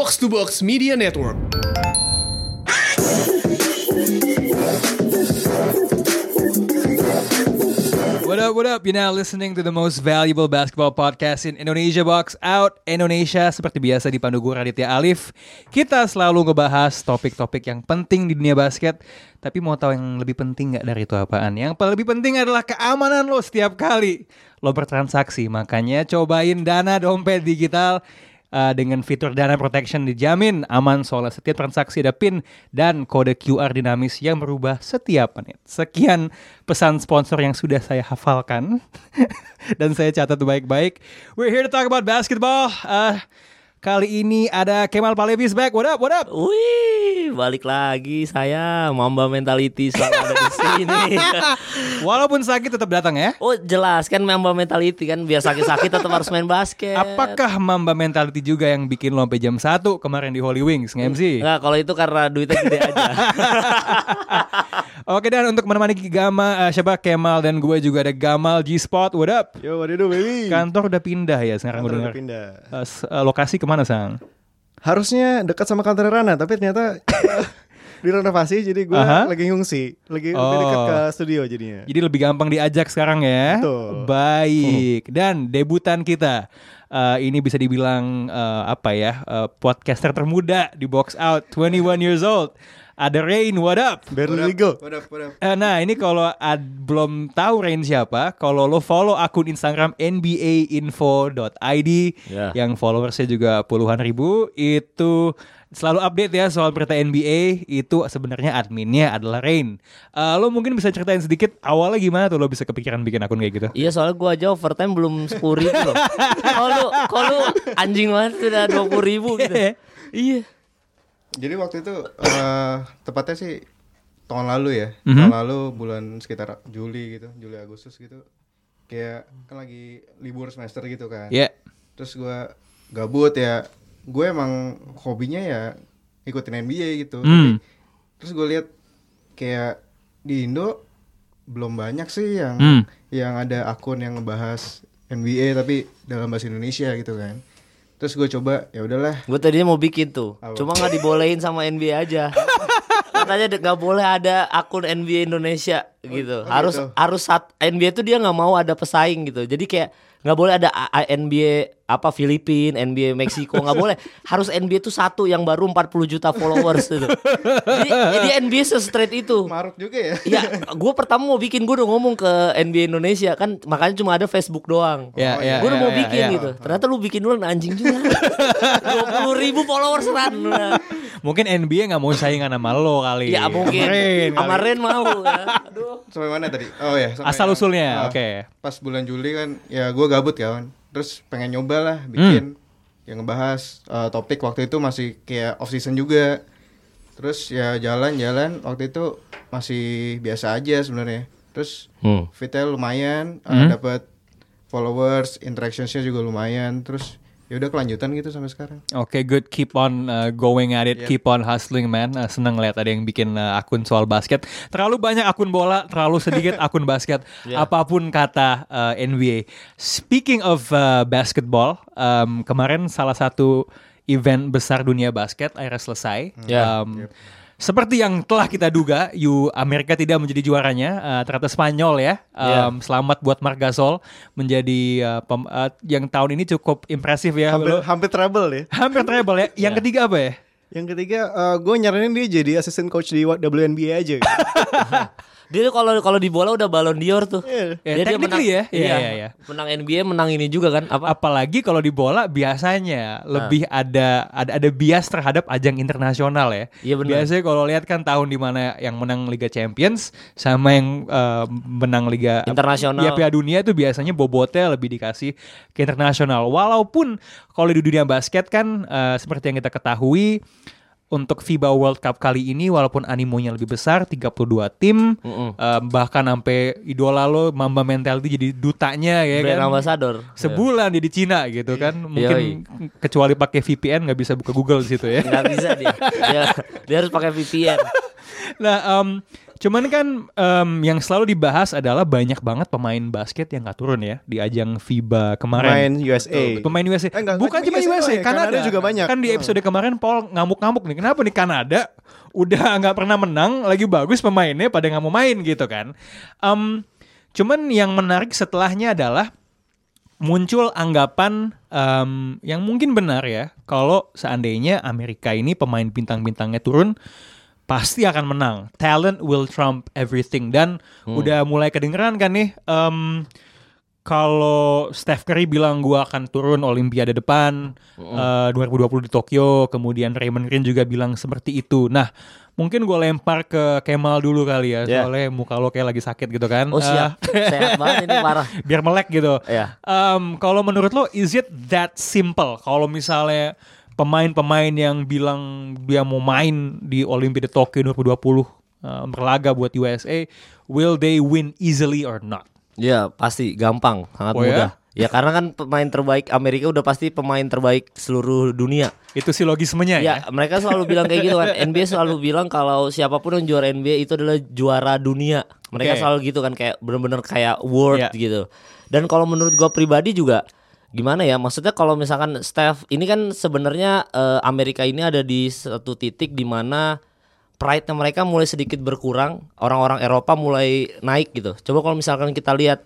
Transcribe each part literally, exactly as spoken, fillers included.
Box to Box Media Network. What up, what up? You're now listening to the most valuable basketball podcast in Indonesia, Box Out Indonesia. Seperti biasa dipandu gue Raditya Alif. Kita selalu ngebahas topik-topik yang penting di dunia basket. Tapi mau tahu yang lebih penting gak dari itu apaan? Yang paling lebih penting adalah keamanan lo setiap kali lo bertransaksi. Makanya cobain Dana dompet digital. Uh, dengan fitur Dana Protection dijamin aman soalnya setiap transaksi ada PIN dan kode Q R dinamis yang berubah setiap menit. Sekian pesan sponsor yang sudah saya hafalkan dan saya catat baik-baik. We're here to talk about basketball. Uh, kali ini ada Kemal Palevi is back. What up? What up? Wih, balik lagi saya Mamba Mentality selalu ada di sini. Walaupun sakit tetap datang ya. Oh jelas kan Mamba Mentality kan biar sakit-sakit tetap harus main basket. Apakah Mamba Mentality juga yang bikin lo sampai jam satu kemarin di Holy Wings nge-M C? Enggak, kalau itu karena duitnya gede aja. Oke, dan untuk menemani Gama uh, siapa Kemal dan gue juga ada Gamal G-Spot. What up? Yo, what do, baby? Kantor udah pindah ya sekarang gue dengar. Kantor udah pindah. Uh, uh, lokasi kemana Sang? Harusnya dekat sama kantor Rana tapi ternyata direnovasi jadi gue uh-huh. lagi ngungsi, lagi oh. lebih dekat ke studio jadinya. Jadi lebih gampang diajak sekarang ya. Betul. Baik. Hmm. Dan debutan kita uh, ini bisa dibilang uh, apa ya uh, podcaster termuda di Box Out, twenty-one years old. Ada Rain, what up? Berligo. What up, what up? Uh, nah, ini kalau ad- belum tahu Rain siapa, kalau lo follow akun Instagram n b a info dot i d yeah. yang followersnya juga puluhan ribu, itu selalu update ya soal berita N B A. Itu sebenarnya adminnya adalah Rain. uh, Lo mungkin bisa ceritain sedikit awalnya gimana tuh lo bisa kepikiran bikin akun kayak gitu? Iya soalnya gue aja overtime belum sepuluh ribu loh. Kalau lo anjing banget udah dua puluh ribu gitu. Iya. Jadi waktu itu uh, tepatnya sih tahun lalu ya. Mm-hmm. Tahun lalu bulan sekitar Juli gitu, Juli Agustus gitu. Kayak kan lagi libur semester gitu kan. Iya. Yeah. Terus gue gabut ya. Gue emang hobinya ya ikutin N B A gitu. Mm. Terus gue lihat kayak di Indo belum banyak sih yang mm. yang ada akun yang ngebahas N B A tapi dalam bahasa Indonesia gitu kan. Terus gue coba, ya udahlah. Gue tadinya mau bikin tuh, apa? Cuma nggak dibolehin sama N B A aja. Katanya nggak boleh ada akun N B A Indonesia gitu. Oh, harus gitu. harus sat, N B A tuh dia nggak mau ada pesaing gitu. Jadi kayak nggak boleh ada N B A apa Filipina, N B A Meksiko nggak boleh. Harus N B A tuh satu yang baru empat puluh juta followers gitu. Jadi, jadi N B A se-straight itu. Maruk juga ya. Ya, gue pertama mau bikin gue udah ngomong ke N B A Indonesia kan, makanya cuma ada Facebook doang. Yeah, oh, yeah, gue udah yeah, mau yeah, bikin yeah, gitu. Yeah. Ternyata lu bikin dulu anjing juga. dua puluh ribu followers kan. Mungkin N B A nggak mau saingan sama lo kali. Ya mungkin. Kemarin mau. Ya. Aduh. Sampai mana tadi? Oh ya. Asal usulnya. Oke. Okay. Pas bulan Juli kan, ya gue gabut kan. Terus pengen nyoba lah bikin hmm. yang ngebahas uh, topik waktu itu masih kayak off season juga. Terus ya jalan-jalan waktu itu masih biasa aja sebenarnya. Terus hmm. fitnya lumayan, hmm. uh, dapat followers, interactionsnya juga lumayan. Terus ya udah kelanjutan gitu sampai sekarang. Oke, okay, good, keep on uh, going at it, yep. Keep on hustling man. Uh, seneng lihat ada yang bikin uh, akun soal basket. Terlalu banyak akun bola, terlalu sedikit akun basket. Yeah. Apapun kata uh, N B A. Speaking of uh, basketball, um, kemarin salah satu event besar dunia basket akhirnya selesai. Yeah. Um, yep. Seperti yang telah kita duga, you Amerika tidak menjadi juaranya, uh, ternyata Spanyol ya. Um, yeah. Selamat buat Marc Gasol menjadi uh, pem, uh, yang tahun ini cukup impresif ya. Hampir, hampir treble ya. Hampir treble ya. Yang yeah. ketiga apa ya? Yang ketiga, uh, gue nyaranin dia jadi assistant coach di W N B A aja. Gitu. Dia tuh kalau kalau di bola udah Ballon d'Or tuh. Yeah. Dia, dia menang ya. Iya, iya, iya, iya. Menang N B A, menang ini juga kan. Apa? Apalagi kalau di bola biasanya nah. lebih ada ada ada bias terhadap ajang internasional ya. Iya, benar. Biasanya kalau lihat kan tahun di mana yang menang Liga Champions sama yang uh, menang Liga Internasional. Ya Piala Dunia itu biasanya bobotnya lebih dikasih ke internasional. Walaupun kalau di dunia basket kan uh, seperti yang kita ketahui untuk FIBA World Cup kali ini walaupun animonya lebih besar tiga puluh dua tim uh, bahkan sampai idola lo Mamba Mentality jadi dutanya ya brand kan ambassador sebulan yeah. di Cina gitu kan mungkin Yoi. Kecuali pakai V P N nggak bisa buka Google di situ ya nggak bisa dia. dia dia harus pakai V P N. Nah um, Cuman kan um, yang selalu dibahas adalah banyak banget pemain basket yang gak turun ya di ajang FIBA kemarin. Pemain U S A. Pemain U S A. Eh, enggak, bukan cuma U S A, ya, Kanada. Kanada juga banyak. Kan di episode kemarin Paul ngamuk-ngamuk nih. Kenapa nih Kanada udah gak pernah menang, lagi bagus pemainnya pada gak mau main gitu kan. Um, cuman yang menarik setelahnya adalah muncul anggapan um, yang mungkin benar ya, kalau seandainya Amerika ini pemain bintang-bintangnya turun pasti akan menang. Talent will trump everything. Dan hmm. udah mulai kedengeran kan nih um, kalau Steph Curry bilang gua akan turun Olimpiade depan hmm. uh, dua ribu dua puluh di Tokyo. Kemudian Draymond Green juga bilang seperti itu. Nah mungkin gue lempar ke Kemal dulu kali ya, yeah. Soalnya muka lo kayak lagi sakit gitu kan. Oh siap, uh, sehat banget ini parah. Biar melek gitu. Yeah. Um, kalau menurut lo, is it that simple? Kalau misalnya pemain-pemain yang bilang dia mau main di Olimpiade Tokyo dua ribu dua puluh, uh, berlaga buat U S A, will they win easily or not? Ya yeah, pasti, gampang, sangat oh, mudah. Yeah? Ya karena kan pemain terbaik Amerika udah pasti pemain terbaik seluruh dunia. Itu sih logismenya ya, ya? Mereka selalu bilang kayak gitu kan. N B A selalu bilang kalau siapapun yang juara N B A itu adalah juara dunia. Mereka okay. selalu gitu kan, kayak benar-benar kayak world yeah. gitu. Dan kalau menurut gue pribadi juga gimana ya, maksudnya kalau misalkan Steph ini kan sebenarnya uh, Amerika ini ada di satu titik di mana pride-nya mereka mulai sedikit berkurang. Orang-orang Eropa mulai naik gitu. Coba kalau misalkan kita lihat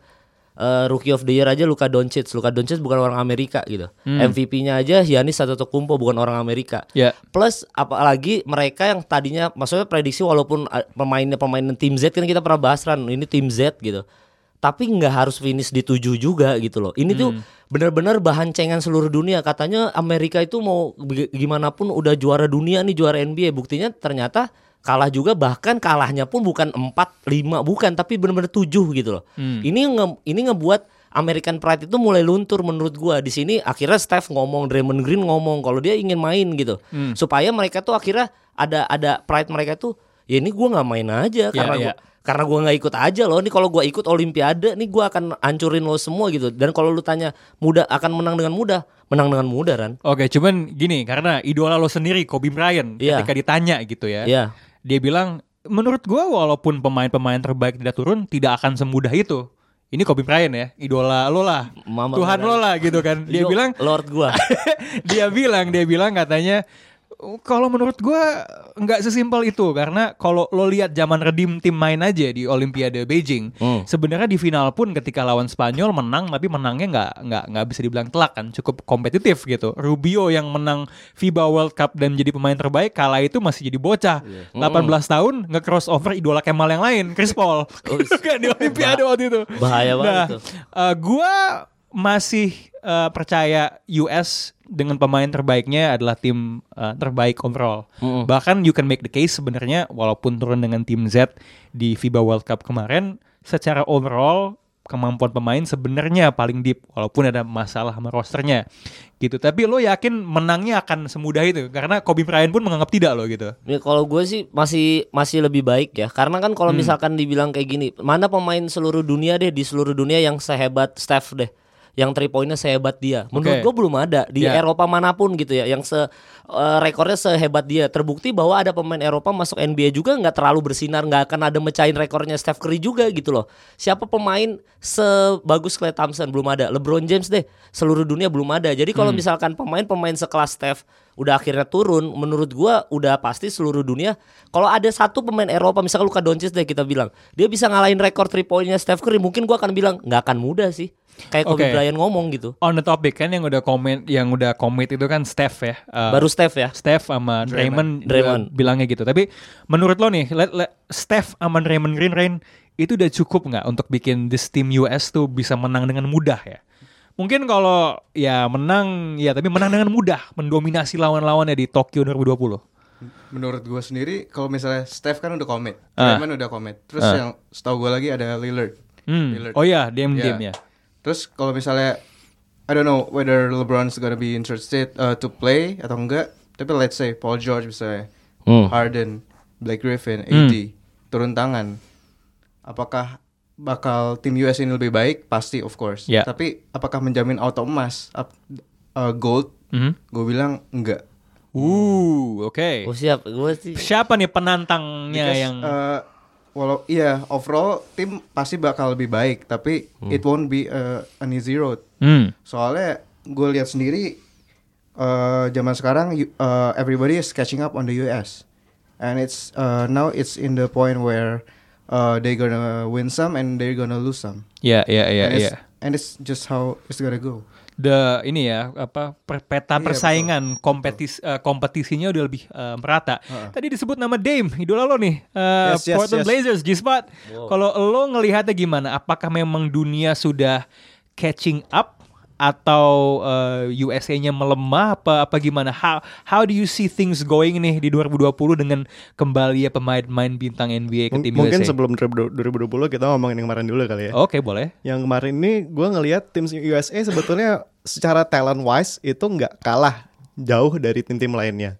Uh, rookie of the year aja Luka Doncic, Luka Doncic bukan orang Amerika gitu. Hmm. M V P-nya aja Giannis Antetokounmpo bukan orang Amerika. Yeah. Plus apalagi mereka yang tadinya maksudnya prediksi walaupun pemainnya-pemain tim Z kan kita pernah bahas kan, ini tim Z gitu. Tapi enggak harus finish di tujuh juga gitu loh. Ini hmm. tuh benar-benar bahan cengan seluruh dunia. Katanya Amerika itu mau gimana pun udah juara dunia nih, juara N B A. Buktinya ternyata kalah juga, bahkan kalahnya pun bukan empat lima bukan, tapi benar-benar tujuh gitu loh. Hmm. Ini nge, ini ngebuat American pride itu mulai luntur menurut gua. Di sini akhirnya Steph ngomong, Draymond Green ngomong kalau dia ingin main gitu. Hmm. Supaya mereka tuh akhirnya ada ada pride mereka tuh, ya ini gua enggak main aja karena yeah, yeah. gua karena gua enggak ikut aja loh. Ini kalau gua ikut olimpiade nih gua akan hancurin lo semua gitu. Dan kalau lu tanya mudah akan menang dengan mudah, menang dengan mudah kan. Oke, okay, cuman gini, karena idola lo sendiri Kobe Bryant yeah. ketika ditanya gitu ya. Yeah. Dia bilang, menurut gue walaupun pemain-pemain terbaik tidak turun, tidak akan semudah itu. Ini Kobe Bryant ya, idola lo lah, Mama Tuhan lo lah gitu kan. Dia bilang, Lord gue. dia bilang, dia bilang katanya, kalau menurut gue nggak sesimpel itu, karena kalau lo lihat zaman redeem tim main aja di Olimpiade Beijing, hmm. sebenarnya di final pun ketika lawan Spanyol menang, tapi menangnya nggak nggak nggak bisa dibilang telak kan, cukup kompetitif gitu. Rubio yang menang FIBA World Cup dan menjadi pemain terbaik kala itu masih jadi bocah, yeah. delapan belas hmm. tahun nge-crossover idola Kemal yang lain, Chris Paul, gitu kan di Olimpiade bah- waktu itu. Bahaya banget. Nah, uh, gue masih uh, percaya U S dengan pemain terbaiknya adalah tim uh, terbaik overall. Mm-hmm. Bahkan you can make the case sebenarnya walaupun turun dengan tim Z di FIBA World Cup kemarin, secara overall kemampuan pemain sebenarnya paling deep walaupun ada masalah sama rosternya gitu. Tapi lo yakin menangnya akan semudah itu? Karena Kobe Bryant pun menganggap tidak lo gitu. Ya, kalau gue sih masih masih lebih baik ya. Karena kan kalau hmm. misalkan dibilang kayak gini, mana pemain seluruh dunia deh di seluruh dunia yang sehebat Steph deh, yang three pointnya sehebat dia, menurut okay. gue belum ada di yeah. Eropa manapun gitu ya, yang se uh, rekornya sehebat dia. Terbukti bahwa ada pemain Eropa masuk N B A juga nggak terlalu bersinar, nggak akan ada mecahin rekornya Steph Curry juga gitu loh. Siapa pemain sebagus Klay Thompson? Belum ada. LeBron James deh, seluruh dunia belum ada. Jadi kalau hmm. misalkan pemain-pemain sekelas Steph udah akhirnya turun, menurut gue udah pasti seluruh dunia. Kalau ada satu pemain Eropa, misalkan Luka Doncic deh kita bilang, dia bisa ngalahin rekor three pointnya Steph Curry, mungkin gue akan bilang nggak akan mudah sih. Kayak Kobe okay. Bryant ngomong gitu. On the topic kan yang udah komen, yang udah komit itu kan Steph ya. Uh, Baru Steph ya. Steph sama Draymond, Draymond. bilangnya gitu. Tapi menurut lo nih, let, let, Steph sama Draymond Green, Rain itu udah cukup nggak untuk bikin this team U S tuh bisa menang dengan mudah ya? Mungkin kalau ya menang ya, tapi menang dengan mudah, mendominasi lawan-lawannya di Tokyo dua ribu dua puluh. Menurut gue sendiri, kalau misalnya Steph kan udah komit, uh. Draymond udah komit. Terus uh. yang setahu gue lagi ada Lillard. Hmm. Lillard. Oh ya, D M D M ya. Terus kalau misalnya I don't know whether LeBron's gonna be interested uh, to play atau enggak. Tapi let's say Paul George misalnya, hmm. Harden, Blake Griffin, A D hmm. turun tangan. Apakah bakal tim U S ini lebih baik? Pasti of course. Yeah. Tapi apakah menjamin auto emas, uh, gold? Mm-hmm. Gue bilang enggak. Uh, oke. Okay. Oh siap, gue sih. Siapa nih penantangnya Because, yang? Uh, walau iya overall tim pasti bakal lebih baik, tapi hmm. it won't be uh, an easy road. Hmm. Soalnya gue lihat sendiri uh, zaman sekarang uh, everybody is catching up on the U S and it's uh, now it's in the point where uh, they're gonna win some and they're gonna lose some. Yeah, yeah, yeah, and yeah. And it's just how it's gonna go. The ini ya apa per, peta iya, persaingan betul. Kompetis uh, kompetisinya udah lebih uh, merata. Uh-uh. Tadi disebut nama Dame, idola lo nih, uh, yes, yes, Portland yes. Blazers, G-Spot. Wow. Kalau lo ngelihatnya gimana? Apakah memang dunia sudah catching up atau uh, U S A-nya melemah apa apa gimana? How how do you see things going nih di dua ribu dua puluh dengan kembali ya pemain-pemain bintang N B A ke M- tim mungkin U S A? Mungkin sebelum dua ribu dua puluh kita ngomongin yang kemarin dulu kali ya. Oke, okay, boleh. Yang kemarin ini gue ngelihat tim U S A sebetulnya secara talent wise itu nggak kalah jauh dari tim-tim lainnya.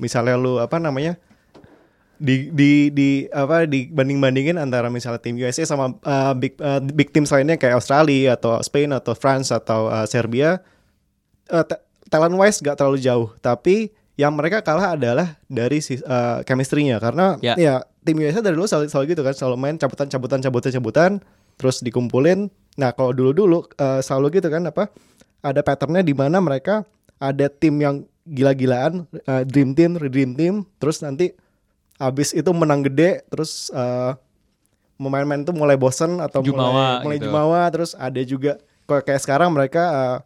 Misalnya lu apa namanya? Di di di apa dibanding-bandingin antara misalnya tim U S A sama uh, big uh, big teams lainnya kayak Australia atau Spain atau France atau uh, Serbia, uh, t- talent wise gak terlalu jauh, tapi yang mereka kalah adalah dari uh, chemistry-nya karena yeah. ya tim U S A dari dulu selalu, selalu gitu kan, selalu main cabutan-cabutan cabutan-cabutan terus dikumpulin. Nah, kalau dulu-dulu uh, selalu gitu kan apa ada patternnya di mana mereka ada tim yang gila-gilaan, uh, dream team, redream team, terus nanti abis itu menang gede, terus uh, pemain-pemain itu mulai bosen atau jumawa, mulai, mulai gitu. jumawa, terus ada juga kayak sekarang mereka uh,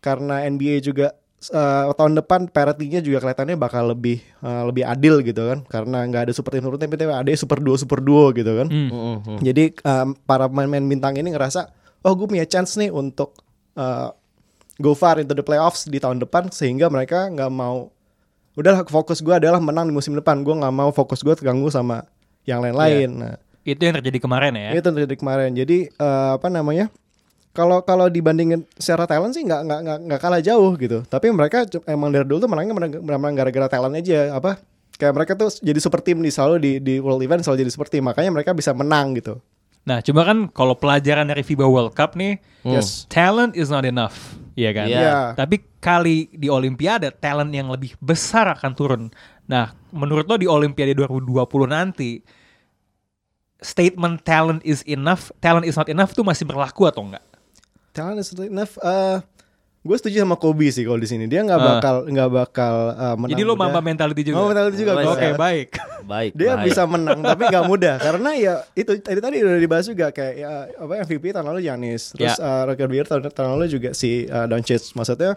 karena N B A juga uh, tahun depan parity-nya juga kelihatannya bakal lebih uh, lebih adil gitu kan, karena nggak ada super team super team, tapi ada super duo super duo gitu kan. Mm. Uh, uh. Jadi um, para pemain-pemain bintang ini ngerasa, oh gue punya chance nih untuk uh, go far into the playoffs di tahun depan, sehingga mereka nggak mau udahlah fokus gue adalah menang di musim depan. Gue gak mau fokus gue terganggu sama yang lain-lain. Yeah. Nah, itu yang terjadi kemarin ya? Itu yang terjadi kemarin. Jadi uh, apa namanya? Kalau kalau dibandingin secara talent sih gak, gak, gak, gak kalah jauh gitu. Tapi mereka emang dari dulu tuh menangnya menang gara-gara talent aja. Apa? Kayak mereka tuh jadi super team di, selalu di, di world event selalu jadi super team. Makanya mereka bisa menang gitu. Nah, cuma kan kalau pelajaran dari FIBA World Cup nih, yes. talent is not enough, iya kan? Yeah. Tapi kali di Olimpiade, talent yang lebih besar akan turun. Nah, menurut lo di Olimpiade dua ribu dua puluh nanti, statement talent is enough, talent is not enough itu masih berlaku atau enggak? Talent is not enough, uh, gue setuju sama Kobe sih kalau di sini. Dia nggak bakal nggak uh. bakal uh, menang. Jadi lo mamba mentality juga. Oh, mentality juga. Oke, okay, baik. Baik. Dia baik. Bisa menang tapi nggak mudah karena ya itu tadi tadi udah dibahas juga kayak ya, apa M V P tahun lalu Giannis, terus yeah. uh, Rocket Beer tahun, tahun lalu juga si uh, Doncic. Maksudnya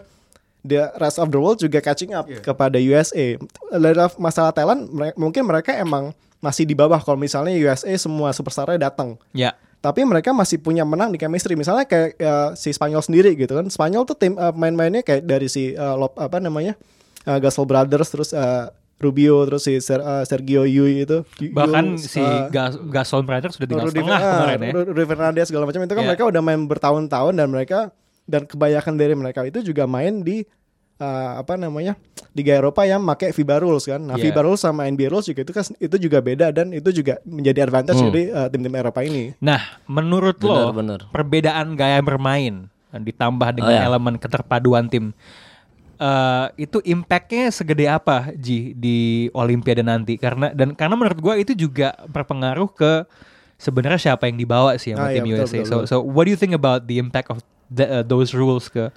the rest of the world juga catching up yeah. kepada U S A. Dalam masalah talent mereka, mungkin mereka emang masih di bawah kalau misalnya U S A semua superstarnya datang. Ya. Yeah. Tapi mereka masih punya menang di chemistry. Misalnya kayak uh, si Spanyol sendiri gitu kan. Spanyol tuh tim uh, main-mainnya kayak dari si uh, Lop, apa namanya uh, Gasol Brothers, terus uh, Rubio, terus si Ser, uh, Sergio Yui itu. Bahkan Yus, si uh, Gasol Brothers sudah tinggal Rudy, setengah uh, kemarin ya. Rudy Fernandez segala macam itu kan yeah. mereka udah main bertahun-tahun dan mereka dan kebanyakan dari mereka itu juga main di uh, apa namanya Liga Eropa yang pakai FIBA rules kan. Nah, yeah. FIBA rules sama N B A rules juga itu kan itu juga beda dan itu juga menjadi advantage hmm. dari uh, tim-tim Eropa ini. Nah, menurut bener, lo bener. perbedaan gaya bermain dan ditambah dengan oh, ya. elemen keterpaduan tim uh, itu impactnya segede apa Ji di Olimpiade nanti? Karena dan karena menurut gue itu juga berpengaruh ke sebenarnya siapa yang dibawa sih sama ah, tim ya, U S A. Betul, betul, betul. So, so what do you think about the impact of the, uh, those rules ke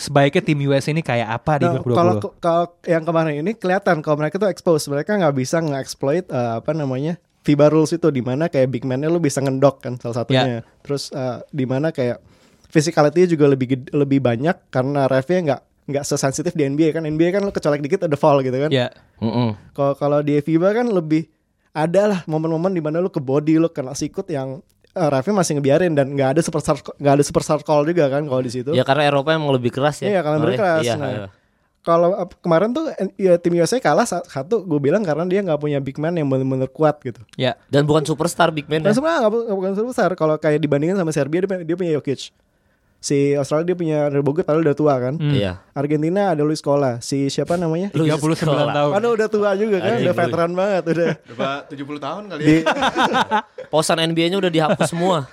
sebaiknya tim U S ini kayak apa di dua ribu dua puluh? Kalau kalau yang kemarin ini kelihatan kalau mereka tuh expose, mereka nggak bisa nge-exploit uh, apa namanya FIBA rules itu di mana kayak big man-nya lu bisa ngendok kan salah satunya. Yeah. Terus uh, di mana kayak physicality-nya juga lebih lebih banyak karena ref-nya nggak nggak sesensitif di N B A kan. N B A kan lu kecolek dikit ada foul gitu kan. Iya. Yeah. Kalau kalau di FIBA kan lebih ada lah momen-momen di mana lu ke body lu kena sikut yang Uh, Raffi masih ngebiarin dan nggak ada superstar nggak ada superstar call juga kan kalau di situ ya karena Eropa emang lebih keras ya, ya karena lebih keras. Iya, nah, iya. Kalau uh, kemarin tuh ya, tim U S A kalah satu gue bilang karena dia nggak punya big man yang benar-benar kuat gitu ya dan bukan superstar big man dan ya. Sebenarnya nggak bukan superstar kalau kayak dibandingin sama Serbia dia, dia punya Jokic Si Australia dia punya Bogut padahal udah tua kan. Mm. Iya. Argentina ada Luis Scola. Si siapa namanya? tiga puluh sembilan tahun. Padahal udah tua juga kan, udah veteran banget udah. Udah tujuh puluh tahun kali ya. Posan N B A-nya udah dihapus semua.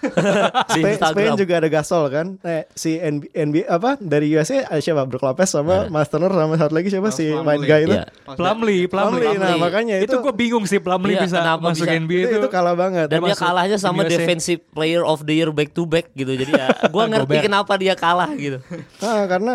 Si Spain juga ada Gasol kan. Eh, si N B A apa? Dari U S A ada siapa? Brook Lopez sama Miles Turner sama satu lagi siapa si main guy itu? Plumlee, Plumlee. Nah, makanya itu. Itu gue bingung sih Plumlee bisa masuk N B A itu. Itu kalah banget. Dan dia kalahnya sama Defensive Player of the Year back to back gitu. Jadi ya gue ngerti kenapa apa dia kalah gitu. Nah, karena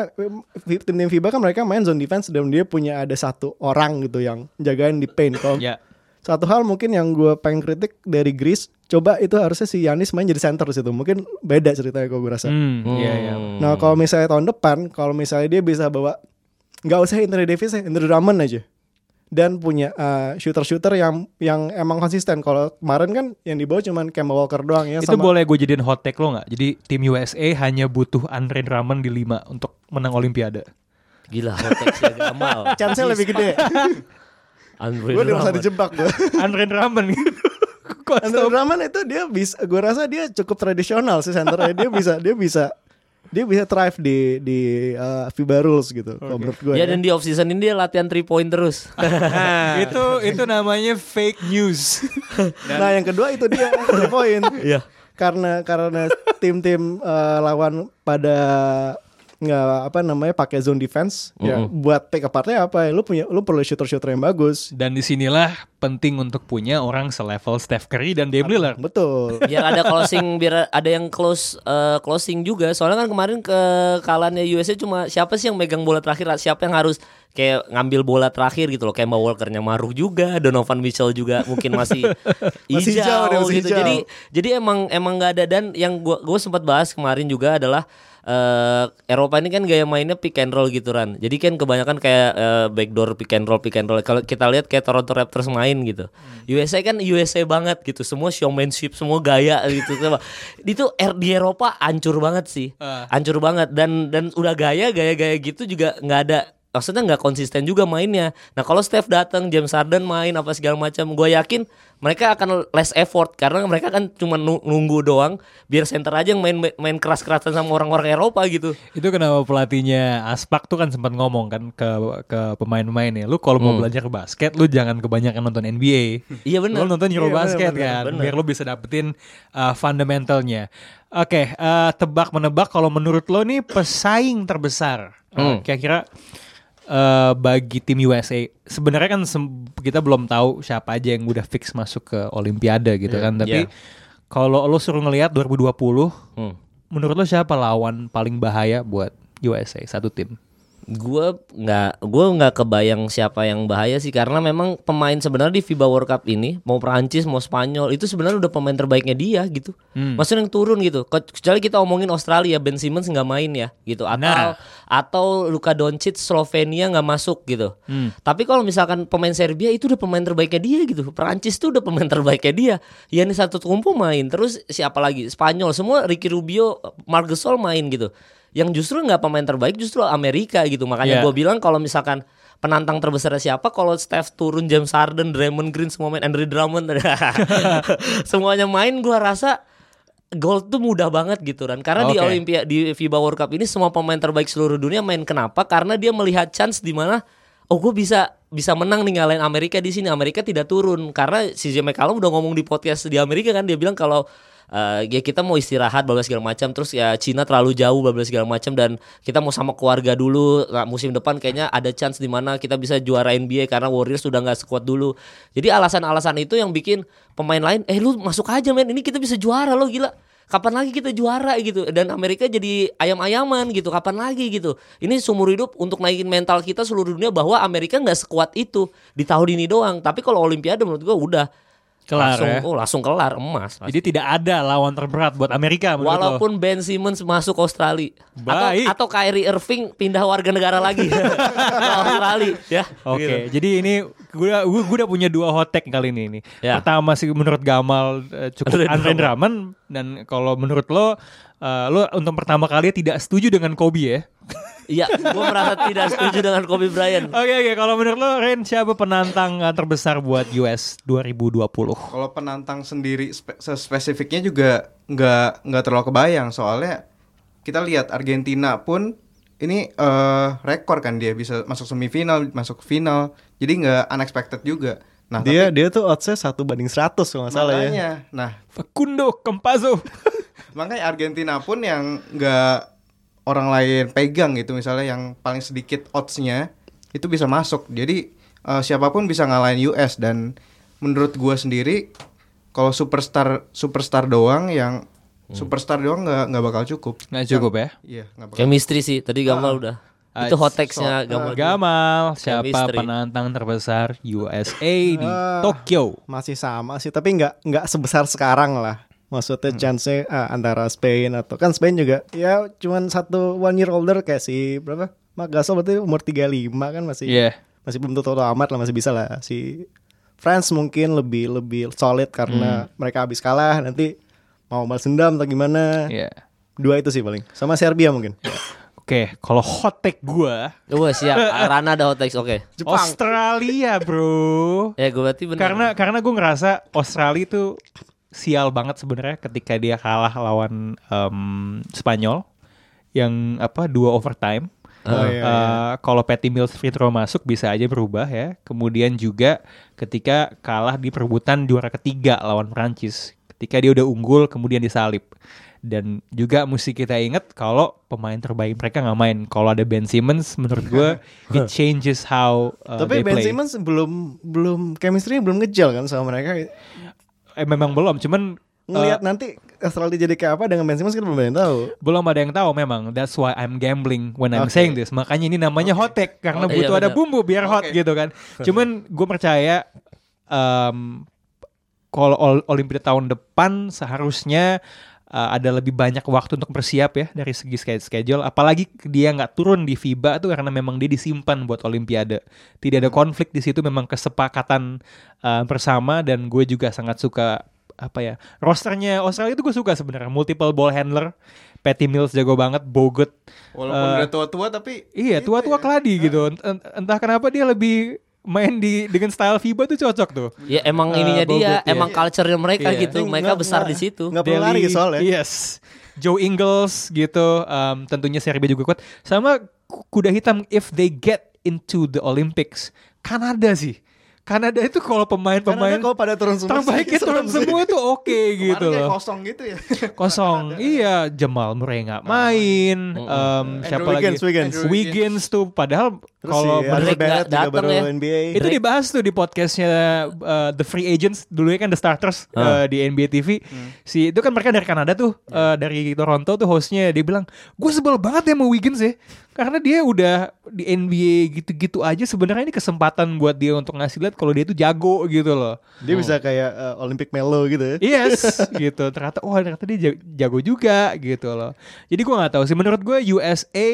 tim-tim FIBA kan mereka main zone defense dan dia punya ada satu orang gitu yang jagain di paint. Kalau yeah. Satu hal mungkin yang gue pengen kritik dari Greece, coba itu harusnya si Giannis main jadi center situ. Mungkin beda ceritanya kalau gue rasa. Mm, yeah, yeah. Nah kalau misalnya tahun depan, kalau misalnya dia bisa bawa, nggak usah Anthony Davis, Andre Drummond aja. Dan punya uh, shooter-shooter yang yang emang konsisten. Kalau kemarin kan yang dibawa cuman Kemba Walker doang ya. Itu sama... boleh gue jadiin hot take lo gak? Jadi tim U S A hanya butuh Andre Drummond di lima untuk menang Olimpiade. Gila hot take sih agak amal. Chance-nya lebih gede. Andre Drummond. Gue udah bisa dijebak gue. Andre Drummond gitu. Andre Drummond itu dia bisa, gue rasa dia cukup tradisional sih senternya. Dia bisa, dia bisa Dia bisa thrive di di uh, FIBA rules gitu. Okay. Menurut gue. Ya, ya dan di off season ini dia latihan three point terus. itu itu namanya fake news. Nah yang kedua itu dia three point. Iya. Karena karena tim-tim uh, lawan pada nggak apa namanya pakai zone defense. Uh-huh. Ya, buat pick apartnya apa? Lu punya lu perlu shooter-shooter yang bagus. Dan disinilah penting untuk punya orang selevel Steph Curry dan Damian Lillard. Betul. Biar ada closing, biar ada yang close uh, closing juga. Soalnya kan kemarin kekalahannya U S A cuma siapa sih yang megang bola terakhir? Siapa yang harus kayak ngambil bola terakhir gitu loh? Kemba Walkernya maruh juga, Donovan Mitchell juga mungkin masih masih hijau, hijau gitu. Hijau. Jadi jadi emang emang nggak ada. Dan yang gua gua sempat bahas kemarin juga adalah Uh, Eropa ini kan gaya mainnya pick and roll gitu Ran. Jadi kan kebanyakan kayak uh, backdoor pick and roll, pick and roll. Kalau kita lihat kayak Toronto Raptors main gitu. Hmm. U S A kan U S A banget gitu. Semua showmanship, semua gaya gitu. Itu di Eropa hancur banget sih. Hancur banget dan dan udah gaya, gaya-gaya gitu juga enggak ada, maksudnya enggak konsisten juga mainnya. Nah, kalau Steph datang, James Harden main apa segala macam, gue yakin mereka akan less effort karena mereka kan cuma nunggu doang biar center aja yang main main keras-kerasan sama orang-orang Eropa gitu. Itu kenapa pelatihnya Aspak tuh kan sempat ngomong kan ke ke pemain-pemain ya, lu kalau mau hmm. belajar basket lu jangan kebanyakan nonton N B A. Iya benar. Lu nonton Eurobasket iya, kan bener. Biar lu bisa dapetin uh, fundamentalnya. Oke, okay, uh, tebak menebak kalau menurut lo nih pesaing terbesar hmm. kira-kira Uh, bagi tim U S A sebenarnya kan se- kita belum tahu siapa aja yang udah fix masuk ke Olimpiade gitu yeah. kan. Tapi yeah. kalau lo suruh ngelihat dua ribu dua puluh hmm. menurut lo siapa lawan paling bahaya buat U S A satu tim? Gue gak, gue gak kebayang siapa yang bahaya sih. Karena memang pemain sebenarnya di FIBA World Cup ini, mau Perancis, mau Spanyol, itu sebenarnya udah pemain terbaiknya dia gitu. hmm. Maksudnya yang turun gitu. Kecuali kita omongin Australia, Ben Simmons gak main ya gitu. Atau nah. atau Luka Doncic, Slovenia gak masuk gitu. hmm. Tapi kalau misalkan pemain Serbia, itu udah pemain terbaiknya dia gitu. Perancis itu udah pemain terbaiknya dia. Ya ini satu kumpu main. Terus siapa lagi? Spanyol, semua Ricky Rubio, Marc Gasol main gitu. Yang justru gak pemain terbaik justru Amerika gitu. Makanya yeah. gue bilang kalau misalkan penantang terbesarnya siapa, kalau Steph turun, James Harden, Draymond Green semua main, Andre Drummond semuanya main, gue rasa gold tuh mudah banget gitu kan. Karena okay. di Olimpia, di FIBA World Cup ini semua pemain terbaik seluruh dunia main. Kenapa? Karena dia melihat chance di mana, oh gue bisa bisa menang nih ngalahin Amerika di sini. Amerika tidak turun karena C J McCollum udah ngomong di podcast di Amerika kan, dia bilang kalau Uh, ya kita mau istirahat berbagai segala macam, terus ya Cina terlalu jauh berbagai segala macam, dan kita mau sama keluarga dulu. Nah, musim depan kayaknya ada chance di mana kita bisa juara N B A karena Warriors sudah nggak sekuat dulu. Jadi alasan-alasan itu yang bikin pemain lain, eh lu masuk aja men, ini kita bisa juara lo gila. Kapan lagi kita juara gitu. Dan Amerika jadi ayam-ayaman gitu. Kapan lagi gitu. Ini seumur hidup untuk naikin mental kita seluruh dunia bahwa Amerika nggak sekuat itu di tahun ini doang. Tapi kalau Olimpiade menurut gua udah kelar, langsung, ya? oh, langsung kelar emas. Jadi pasti. Tidak ada lawan terberat buat Amerika. Walaupun lo. Ben Simmons masuk Australia, baik. atau atau Kyrie Irving pindah warga negara lagi ke Australia, ya. Oke, okay. gitu. Jadi ini gue gue udah punya dua hot take kali ini. ini. Ya. Pertama sih menurut Gamal cukup Andre Drummond, dan kalau menurut lo, uh, lo untuk pertama kali tidak setuju dengan Kobe ya? Iya, gue merasa tidak setuju dengan Kobe Bryant. Oke, oke. Kalau menurut lo, Rain, siapa penantang terbesar buat U S dua ribu dua puluh? Kalau penantang sendiri, spe- spesifiknya juga nggak nggak terlalu kebayang. Soalnya kita lihat Argentina pun ini uh, rekor kan, dia bisa masuk semifinal, masuk final. Jadi nggak unexpected juga. Nah, dia tapi, dia tuh odds-nya satu banding seratus kalau nggak salah ya. Nah, Facundo Campazzo. Makanya Argentina pun yang nggak orang lain pegang gitu, misalnya yang paling sedikit odds-nya itu bisa masuk. Jadi uh, siapapun bisa ngalahin U S, dan menurut gua sendiri kalau superstar superstar doang yang hmm. superstar doang nggak nggak bakal cukup. Nggak cukup ya? Iya. Nggak bakal. Chemistry sih. Tadi Gamal ah. udah. Itu hot text-nya Gamal. Gamal, siapa Mystery. penantang terbesar U S A di uh, Tokyo? Masih sama sih, tapi nggak nggak sebesar sekarang lah. Maksudnya hmm. chance-nya ah, antara Spain atau kan Spain juga ya cuman satu one year older kayak si berapa? Marc Gasol berarti umur tiga puluh lima kan masih yeah. masih belum tua amat lah, masih bisa lah. Si France mungkin lebih lebih solid karena hmm. mereka habis kalah nanti mau balas dendam atau gimana? Yeah. Dua itu sih paling. Sama Serbia mungkin. Oke, okay, kalau hot take gue Gue siap, Rana ada hot take, oke okay. Australia bro. Ya gue berarti bener. Karena, karena gue ngerasa Australia itu sial banget sebenarnya ketika dia kalah lawan um, Spanyol yang apa, dua overtime. Oh, iya, iya. Uh, kalau Patty Mills free throw masuk bisa aja berubah ya. Kemudian juga ketika kalah di perebutan juara ketiga lawan Prancis, ketika dia udah unggul kemudian disalip. Dan juga mesti kita ingat kalau pemain terbaik mereka nggak main. Kalau ada Ben Simmons, menurut gue it changes how uh, Tapi they Ben play. Simmons belum belum chemistry belum ngejel kan sama mereka. Eh memang belum, cuman ngelihat uh, nanti Australia jadi kayak apa dengan Ben Simmons kita belum ada yang tahu. Belum ada yang tahu memang. That's why I'm gambling when okay. I'm saying this. Makanya ini namanya okay. hot take karena oh, butuh iya, ada bener. bumbu biar okay. hot gitu kan. Cuman gue percaya. Um, Kalau Olimpiade tahun depan seharusnya uh, ada lebih banyak waktu untuk bersiap ya dari segi schedule. Apalagi dia nggak turun di FIBA tuh karena memang dia disimpan buat Olimpiade. Tidak ada konflik di situ, memang kesepakatan uh, bersama. Dan gue juga sangat suka apa ya rosternya Australia itu, gue suka sebenarnya. Multiple ball handler, Patty Mills jago banget, Bogut. Walaupun uh, udah tua-tua tapi iya tua-tua ya. keladi ah. gitu. Entah kenapa dia lebih main di dengan style FIBA tuh cocok tuh. Ya emang uh, ininya Bogut, dia, ya. emang culture-nya mereka yeah. gitu. Mereka nggak, besar nggak, di situ. Enggak perlu lari soalnya. Yes. Joe Ingles gitu. Um, tentunya Serbia juga kuat. Sama kuda hitam if they get into the Olympics. Kanada sih. Kanada itu kalau pemain-pemain kalau pada turun semua terbaiknya turun semua itu oke okay, gitu loh. Kosong gitu ya. Kosong. Iya, Jamal Murray enggak main. Oh, um, siapa Wiggins, lagi? Wiggins. Wiggins tuh padahal kalau Barrett juga baru ya. N B A. Itu dibahas tuh di podcastnya uh, The Free Agents dulunya kan, The Starters huh. uh, di N B A T V. Hmm. Si itu kan mereka dari Kanada tuh, uh, dari Toronto tuh hostnya, dia bilang, "Gue sebel banget ya sama Wiggins ya." Karena dia udah di N B A gitu-gitu aja. Sebenarnya ini kesempatan buat dia untuk ngasih lihat kalau dia itu jago gitu loh. Dia oh. bisa kayak uh, Olympic Melo gitu. Yes, gitu. Ternyata, wah oh, ternyata dia jago juga gitu loh. Jadi gue nggak tahu sih. Menurut gue U S A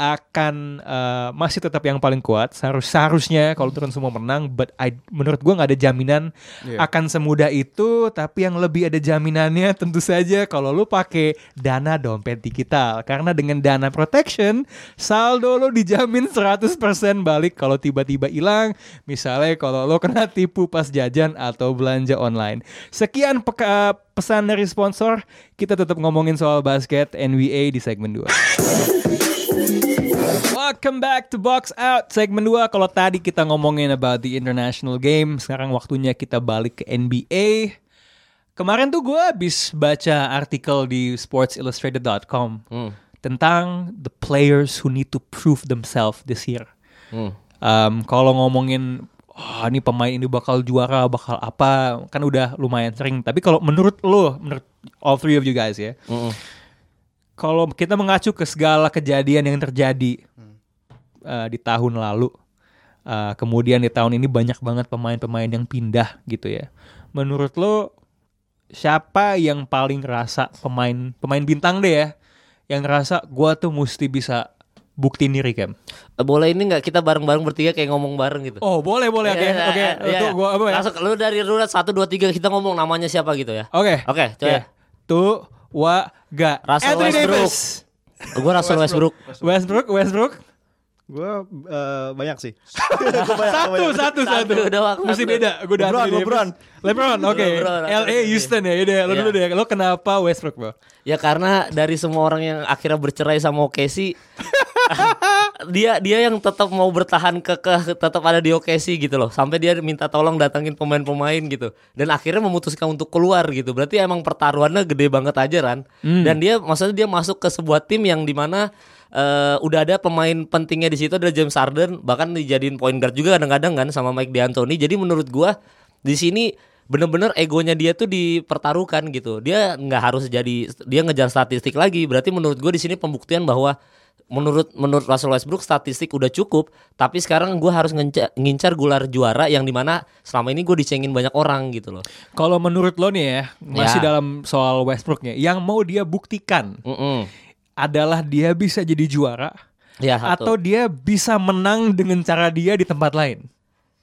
akan uh, masih tetap yang paling kuat. Seharus seharusnya kalau turun semua menang. But I, menurut gue nggak ada jaminan yeah. akan semudah itu. Tapi yang lebih ada jaminannya tentu saja kalau lu pakai dana dompet digital. Karena dengan dana protection saldo lu dijamin seratus persen balik kalau tiba-tiba hilang. Misalnya kalau lu kena tipu pas jajan atau belanja online. Sekian peka, pesan dari sponsor. Kita tetap ngomongin soal basket N B A di segmen dua. Welcome back to Box Out segmen dua. Kalau tadi kita ngomongin about the international game, sekarang waktunya kita balik ke N B A. Kemarin tuh gue habis baca artikel di sports illustrated dot com hmm. tentang the players who need to prove themselves this year. hmm. um, Kalau ngomongin oh, ini pemain ini bakal juara, bakal apa, kan udah lumayan sering. Tapi kalau menurut lo, menurut all three of you guys ya, hmm. kalau kita mengacu ke segala kejadian yang terjadi hmm. uh, di tahun lalu, uh, kemudian di tahun ini banyak banget pemain-pemain yang pindah gitu ya. Menurut lo siapa yang paling ngerasa pemain pemain bintang deh ya, yang ngerasa gue tuh mesti bisa buktiin diri Kem? Boleh ini nggak kita bareng-bareng bertiga kayak ngomong bareng gitu? Oh boleh boleh oke oke. Langsung lo dari rulet satu dua tiga kita ngomong namanya siapa gitu ya? Oke oke coba tuh. Wah, gak Russell Westbrook. Gue Russell Westbrook. Westbrook, Westbrook. Gue uh, banyak sih. Gua banyak, satu, banyak. satu, satu, satu. Mesti beda. Gue udah Lebron, Lebron. Lebron, oke. Okay. L A, Houston ya. Udah, lo dulu deh. Lo kenapa Westbrook, bro? Ya karena dari semua orang yang akhirnya bercerai sama O K C, dia dia yang tetap mau bertahan kekeh, tetap ada di O K C gitu loh. Sampai dia minta tolong datangin pemain-pemain gitu. Dan akhirnya memutuskan untuk keluar gitu. Berarti emang pertaruhannya gede banget aja, Ran. Hmm. Dan dia, maksudnya dia masuk ke sebuah tim yang dimana... Uh, udah ada pemain pentingnya di situ, ada James Harden, bahkan dijadiin point guard juga kadang-kadang kan sama Mike D'Antoni. Jadi menurut gua di sini bener-bener egonya dia tuh dipertaruhkan gitu. Dia nggak harus jadi, dia ngejar statistik lagi. Berarti menurut gua di sini pembuktian bahwa menurut menurut Russell Westbrook statistik udah cukup, tapi sekarang gue harus ngincar, ngincar gelar juara yang dimana selama ini gue dicengin banyak orang gitu loh. Kalau menurut lo nih ya, masih ya. Dalam soal Westbrooknya, yang mau dia buktikan. Mm-mm. Adalah dia bisa jadi juara ya, atau dia bisa menang dengan cara dia di tempat lain.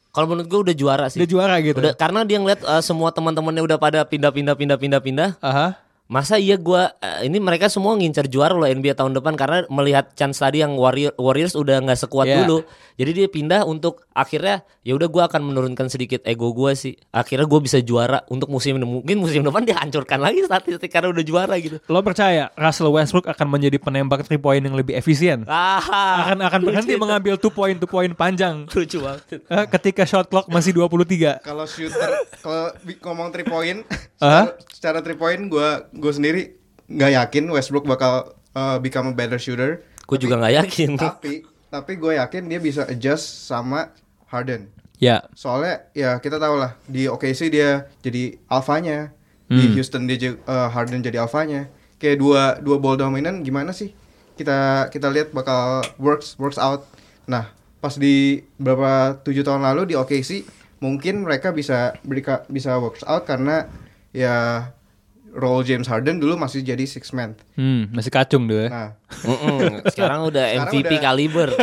Kalau menurut gue udah juara sih. Udah juara gitu. Udah, karena dia ngeliat uh, semua teman-temannya udah pada pindah-pindah pindah-pindah pindah. Uh-huh. Masa iya gue uh, ini mereka semua ngincar juara loh N B A tahun depan karena melihat chance tadi yang Warrior, Warriors udah nggak sekuat yeah. dulu. Jadi dia pindah untuk akhirnya ya udah gue akan menurunkan sedikit ego gue sih. Akhirnya gue bisa juara untuk musim mungkin musim depan dia hancurkan lagi statistik karena udah juara gitu. Lo percaya Russell Westbrook akan menjadi penembak three point yang lebih efisien? Aha, akan akan berhenti mengambil two point two point panjang. Lucu banget. Ketika shot clock masih dua puluh tiga. Kalau shooter kalau ngomong three point uh-huh. secara three point gue gue sendiri nggak yakin Westbrook bakal uh, become a better shooter. Gue juga nggak yakin. Tapi tapi gue yakin dia bisa adjust sama Harden. Ya. Yeah. Soalnya ya kita tahu lah di O K C dia jadi alfanya, hmm. di Houston dia uh, Harden jadi alfanya. Kayak dua dua ball dominan gimana sih? Kita kita lihat bakal works works out. Nah pas di berapa tujuh tahun lalu di O K C mungkin mereka bisa berika, bisa works out karena ya role James Harden dulu masih jadi six man. Hmm, masih kacung dulu ya. Nah. Sekarang udah M V P caliber.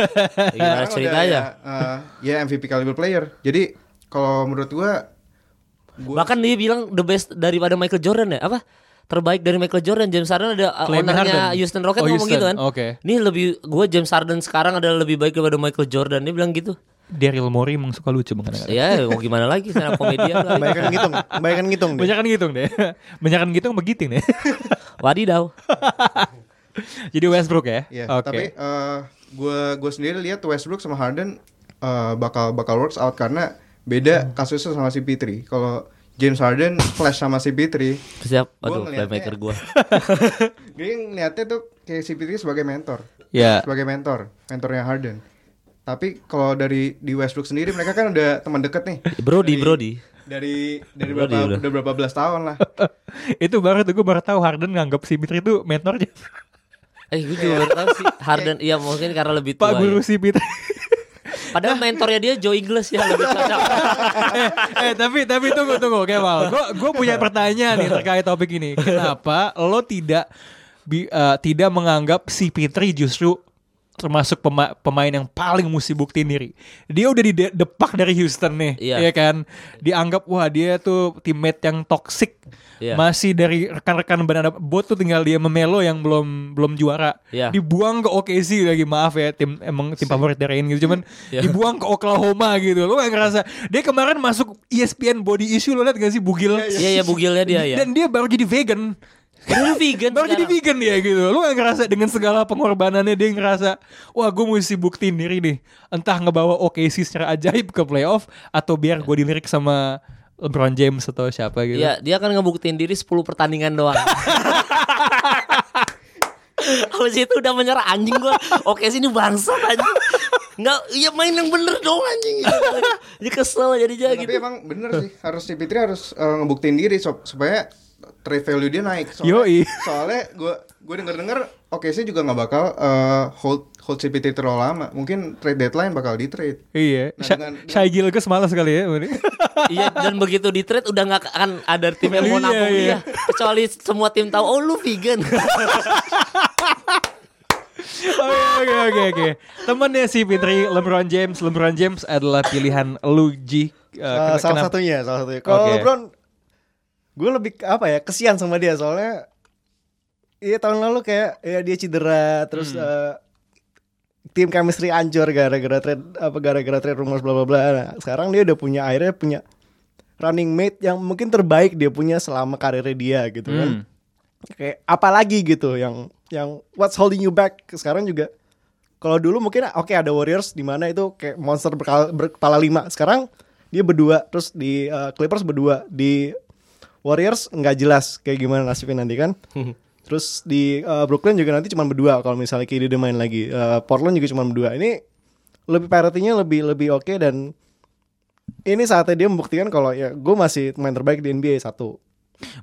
Gimana ceritanya? Ya, uh, ya M V P caliber player. Jadi kalau menurut gua, gua bahkan dia bilang the best daripada Michael Jordan ya. Apa? Terbaik dari Michael Jordan. James Harden ada uh, ownernya Houston Rockets oh, ngomong Houston. Gitu kan. Okay. Nih lebih gua James Harden sekarang adalah lebih baik daripada Michael Jordan. Dia bilang gitu. Daryl Morey emang suka lucu banget. Iya, mau gimana lagi sana komedian lagi. Banyakan ngitung, banyakan ngitung deh. Banyakan ngitung deh. Banyakan ngitung begiting deh. Wadidaw. Jadi Westbrook ya. Iya, okay. Tapi uh, gua gua sendiri lihat Westbrook sama Harden uh, bakal bakal works out karena beda kasusnya sama si Pitri. Kalau James Harden flash sama si Pitri. Siap, aduh playmaker gua. Green ngeliatnya tuh kayak si Pitri sebagai mentor. Iya. Yeah. Sebagai mentor, mentornya Harden. Tapi kalau dari di Westbrook sendiri mereka kan udah teman deket nih. Brody, dari, Brody. Dari dari Brody, berapa, udah berapa belas tahun lah. Itu baru tuh gue baru tahu Harden nganggap si Pitri itu mentornya. Eh gue juga baru tahu si Harden iya mungkin karena lebih tua. Pak guru ya. Si Pitri. Padahal mentornya dia Joe Ingles ya lebih cocok. eh, eh tapi tapi tunggu tunggu Kemal. Gue gue punya pertanyaan nih terkait topik ini. Kenapa lo tidak bi, uh, tidak menganggap si Pitri justru termasuk pema- pemain yang paling mesti buktiin diri. Dia udah didepak dari Houston nih, yeah. ya kan? Dianggap wah dia tuh teammate yang toksik. Yeah. Masih dari rekan-rekan benar bot tuh tinggal dia Memelo yang belum belum juara. Yeah. Dibuang ke O K C lagi, maaf ya tim emang tim favorit dari Rain gitu, cuman yeah. dibuang ke Oklahoma gitu. Lu gak ngerasa dia kemarin masuk E S P N body issue lo liat gak sih bugil? Iya yeah, yeah, yeah, bugilnya dia ya. Dan dia baru jadi vegan. Baru vegan Baru sekarang. Jadi vegan ya gitu. Lu gak ngerasa dengan segala pengorbanannya dia ngerasa wah gue mesti buktiin diri nih, entah ngebawa O K C secara ajaib ke playoff atau biar gue dilirik sama LeBron James atau siapa gitu. Iya, dia kan ngebuktiin diri sepuluh pertandingan doang. Habis itu udah menyerah anjing gue. O K C ini bangsat anjing. Nggak, ya main yang bener dong anjing gitu. Jadi kesel jadinya nah, gitu. Tapi emang bener sih, harus si Pitri harus uh, ngebuktiin diri supaya trade value dia naik. Soalnya, soalnya gue gue denger dengar O K C juga nggak bakal uh, hold hold C P T terlalu lama. Mungkin trade deadline bakal di trade. Iya. Nah, Sha- dengan, dengan... Shai Gilgeous malas sekali ya. Iya. Dan begitu di trade udah nggak akan ada tim yang mau nampung dia. Kecuali semua tim tahu oh lu vegan. Oke oke oke. Temennya si Pitri, LeBron James. LeBron James adalah pilihan Luigi. Uh, uh, salah satunya, salah satunya. Kalau okay. LeBron gue lebih apa ya kesian sama dia soalnya, iya tahun lalu kayak ya dia cedera terus hmm. uh, tim chemistry anjur gara-gara trade apa gara-gara trade rumors bla bla bla. Nah, sekarang dia udah punya akhirnya punya running mate yang mungkin terbaik dia punya selama karirnya dia gitu kan. Hmm. Kayak apalagi gitu yang yang what's holding you back sekarang juga. Kalau dulu mungkin oke okay, ada Warriors di mana itu kayak monster berkala, berkepala lima. Sekarang dia berdua, terus di uh, Clippers berdua, di Warriors nggak jelas kayak gimana nasibnya nanti kan. Terus di uh, Brooklyn juga nanti cuma berdua kalau misalnya K D udah main lagi. Uh, Portland juga cuma berdua. Ini lebih parity-nya lebih lebih oke okay, dan ini saatnya dia membuktikan kalau ya gue masih main terbaik di N B A satu.